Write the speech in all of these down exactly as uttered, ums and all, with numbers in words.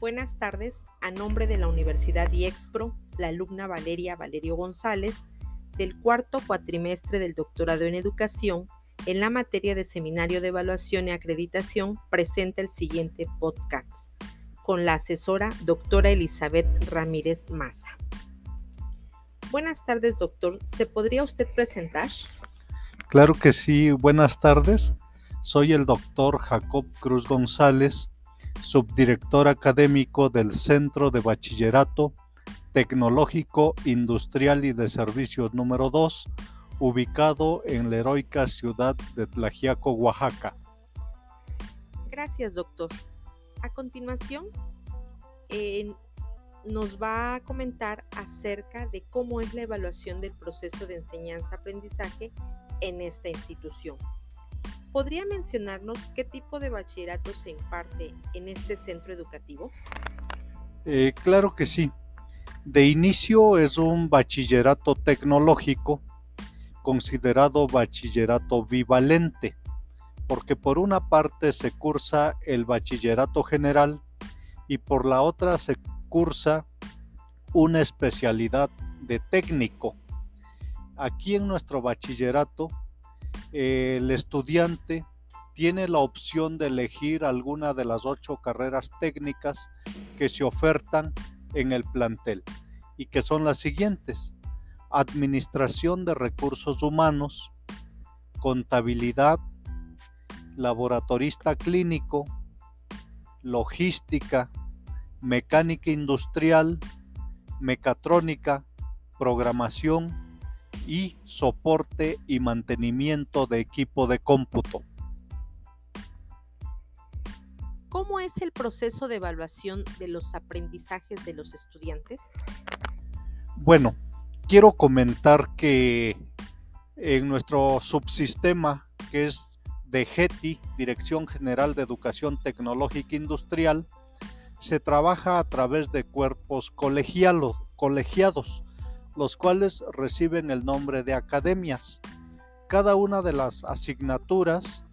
Buenas tardes, a nombre de la Universidad IEXPRO, la alumna Valeria Valerio González, del cuarto cuatrimestre del doctorado en educación, en la materia de Seminario de Evaluación y Acreditación, presenta el siguiente podcast, con la asesora doctora Elizabeth Ramírez Maza. Buenas tardes, doctor. ¿Se podría usted presentar? Claro que sí. Buenas tardes. Soy el doctor Jacob Cruz González, subdirector académico del Centro de Bachillerato Tecnológico Industrial y de Servicios número dos, ubicado en la heroica ciudad de Tlaxiaco, Oaxaca. Gracias, doctor. A continuación, eh, nos va a comentar acerca de cómo es la evaluación del proceso de enseñanza-aprendizaje en esta institución. ¿Podría mencionarnos qué tipo de bachillerato se imparte en este centro educativo? Eh, claro que sí. De inicio es un bachillerato tecnológico, considerado bachillerato bivalente, porque por una parte se cursa el bachillerato general y por la otra se cursa una especialidad de técnico. Aquí en nuestro bachillerato, eh, el estudiante tiene la opción de elegir alguna de las ocho carreras técnicas que se ofertan en el plantel y que son las siguientes: Administración de Recursos Humanos, Contabilidad, Laboratorista Clínico, Logística, Mecánica Industrial, Mecatrónica, Programación y Soporte y Mantenimiento de Equipo de Cómputo. ¿Cómo es el proceso de evaluación de los aprendizajes de los estudiantes? Bueno, quiero comentar que en nuestro subsistema, que es de G E T I, Dirección General de Educación Tecnológica Industrial, se trabaja a través de cuerpos colegiados, colegiados, los cuales reciben el nombre de academias. Cada una de las asignaturas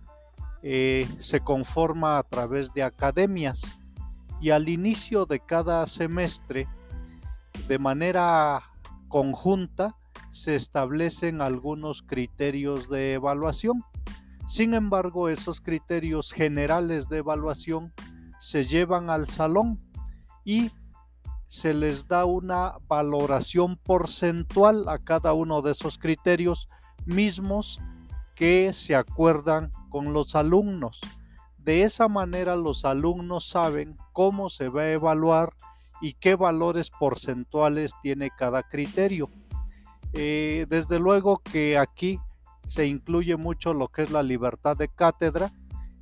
eh, se conforma a través de academias y al inicio de cada semestre, de manera conjunta, se establecen algunos criterios de evaluación. Sin embargo, esos criterios generales de evaluación se llevan al salón y se les da una valoración porcentual a cada uno de esos criterios mismos que se acuerdan con los alumnos. De esa manera los alumnos saben cómo se va a evaluar y qué valores porcentuales tiene cada criterio. Eh, desde luego que aquí se incluye mucho lo que es la libertad de cátedra,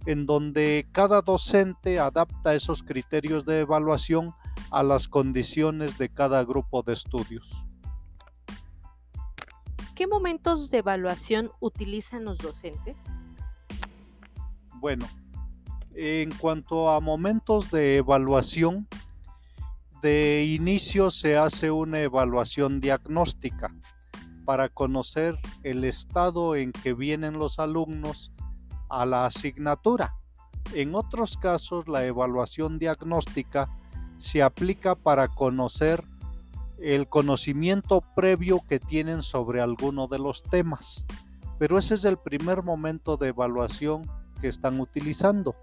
en donde cada docente adapta esos criterios de evaluación a las condiciones de cada grupo de estudios. ¿Qué momentos de evaluación utilizan los docentes? Bueno, en cuanto a momentos de evaluación, de inicio se hace una evaluación diagnóstica para conocer el estado en que vienen los alumnos a la asignatura. En otros casos, la evaluación diagnóstica se aplica para conocer el conocimiento previo que tienen sobre alguno de los temas, pero ese es el primer momento de evaluación que están utilizando.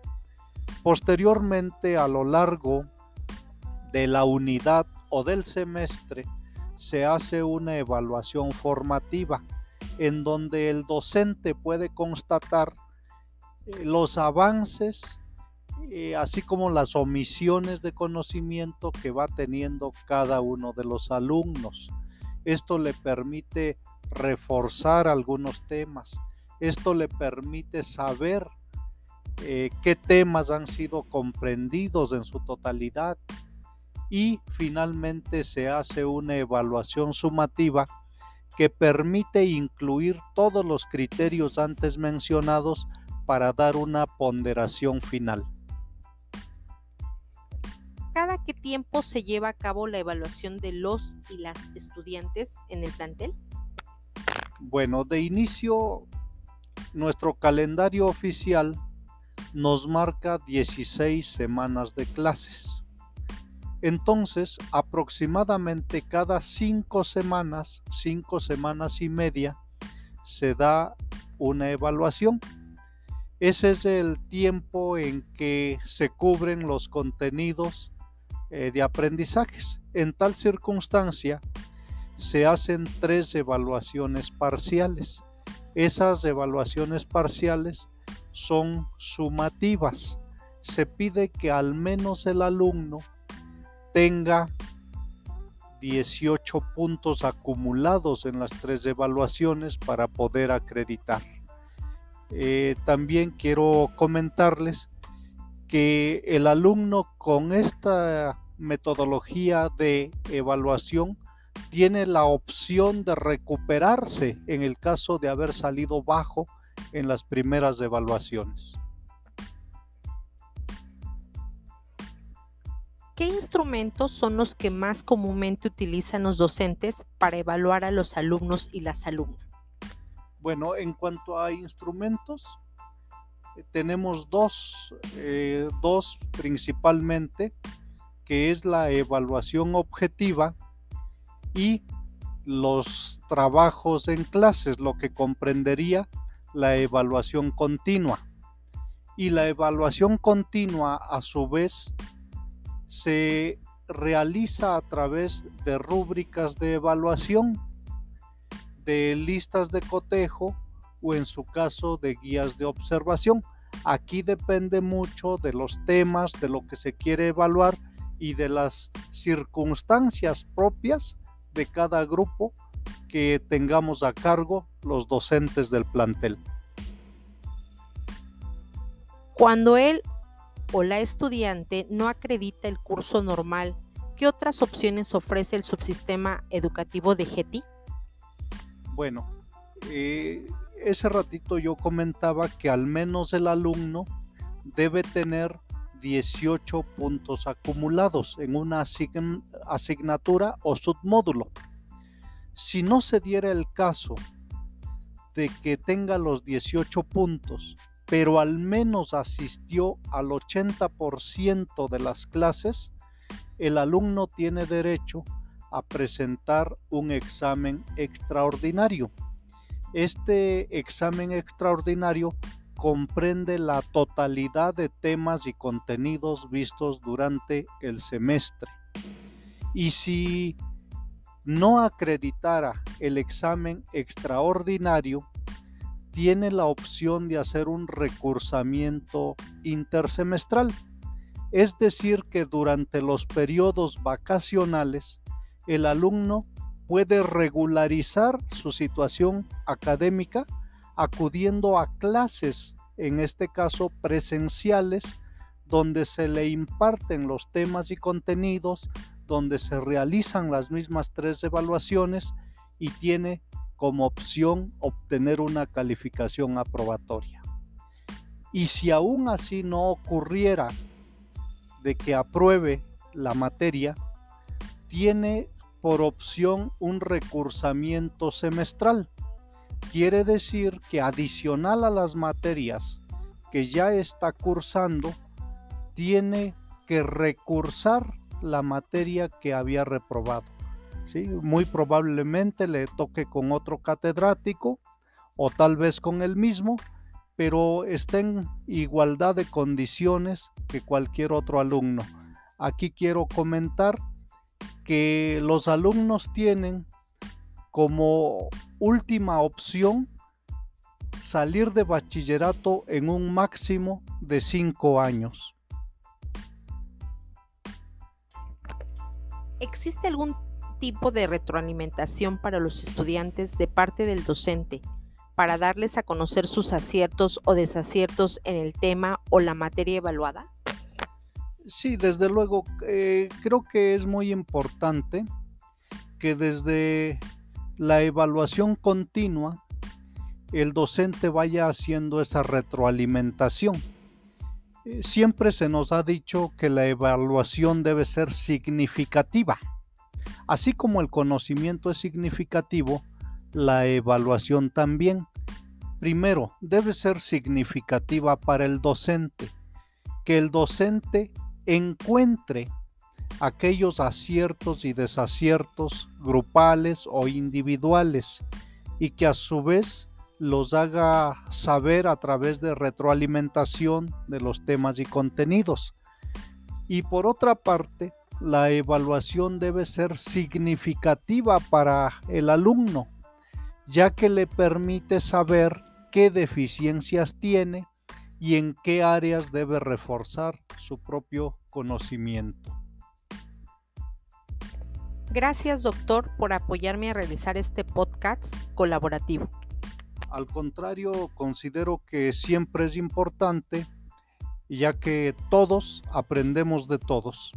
Posteriormente, a lo largo de la unidad o del semestre, se hace una evaluación formativa en donde el docente puede constatar los avances, eh, así como las omisiones de conocimiento que va teniendo cada uno de los alumnos. Esto le permite reforzar algunos temas. Esto le permite saber eh, qué temas han sido comprendidos en su totalidad. Y finalmente se hace una evaluación sumativa que permite incluir todos los criterios antes mencionados para dar una ponderación final. ¿Cada qué tiempo se lleva a cabo la evaluación de los y las estudiantes en el plantel? Bueno, de inicio, nuestro calendario oficial nos marca dieciséis semanas de clases. Entonces, aproximadamente cada cinco semanas, cinco semanas y media, se da una evaluación. Ese es el tiempo en que se cubren los contenidos eh, de aprendizajes. En tal circunstancia, se hacen tres evaluaciones parciales. Esas evaluaciones parciales son sumativas. Se pide que al menos el alumno tenga dieciocho puntos acumulados en las tres evaluaciones para poder acreditar. Eh, también quiero comentarles que el alumno con esta metodología de evaluación tiene la opción de recuperarse en el caso de haber salido bajo en las primeras evaluaciones. ¿Qué instrumentos son los que más comúnmente utilizan los docentes para evaluar a los alumnos y las alumnas? Bueno, en cuanto a instrumentos, tenemos dos, eh, dos principalmente, que es la evaluación objetiva y los trabajos en clases, lo que comprendería la evaluación continua. Y la evaluación continua, a su vez, se realiza a través de rúbricas de evaluación, de listas de cotejo o en su caso de guías de observación. Aquí depende mucho de los temas, de lo que se quiere evaluar y de las circunstancias propias de cada grupo que tengamos a cargo los docentes del plantel. Cuando él o la estudiante no acredita el curso normal, ¿qué otras opciones ofrece el subsistema educativo de G E T I? Bueno, eh, ese ratito yo comentaba que al menos el alumno debe tener dieciocho puntos acumulados en una asign- asignatura o submódulo. Si no se diera el caso de que tenga los dieciocho puntos, pero al menos asistió al ochenta por ciento de las clases, el alumno tiene derecho a presentar un examen extraordinario. Este examen extraordinario comprende la totalidad de temas y contenidos vistos durante el semestre. Y si no acreditara el examen extraordinario, tiene la opción de hacer un recursamiento intersemestral. Es decir, que durante los periodos vacacionales, el alumno puede regularizar su situación académica acudiendo a clases, en este caso presenciales, donde se le imparten los temas y contenidos, donde se realizan las mismas tres evaluaciones y tiene como opción obtener una calificación aprobatoria. Y si aún así no ocurriera de que apruebe la materia, tiene por opción un recursamiento semestral. Quiere decir que adicional a las materias que ya está cursando, tiene que recursar la materia que había reprobado. Sí, muy probablemente le toque con otro catedrático o tal vez con el mismo, pero está en igualdad de condiciones que cualquier otro alumno. Aquí quiero comentar que los alumnos tienen como última opción salir de bachillerato en un máximo de cinco años. ¿Existe algún tipo de retroalimentación para los estudiantes de parte del docente para darles a conocer sus aciertos o desaciertos en el tema o la materia evaluada? Sí, desde luego, eh, creo que es muy importante que desde la evaluación continua el docente vaya haciendo esa retroalimentación. Eh, siempre se nos ha dicho que la evaluación debe ser significativa. Así como el conocimiento es significativo, la evaluación también. Primero, debe ser significativa para el docente, que el docente encuentre aquellos aciertos y desaciertos grupales o individuales y que a su vez los haga saber a través de retroalimentación de los temas y contenidos. Y por otra parte, la evaluación debe ser significativa para el alumno, ya que le permite saber qué deficiencias tiene y en qué áreas debe reforzar su propio conocimiento. Gracias, doctor, por apoyarme a realizar este podcast colaborativo. Al contrario, considero que siempre es importante, ya que todos aprendemos de todos.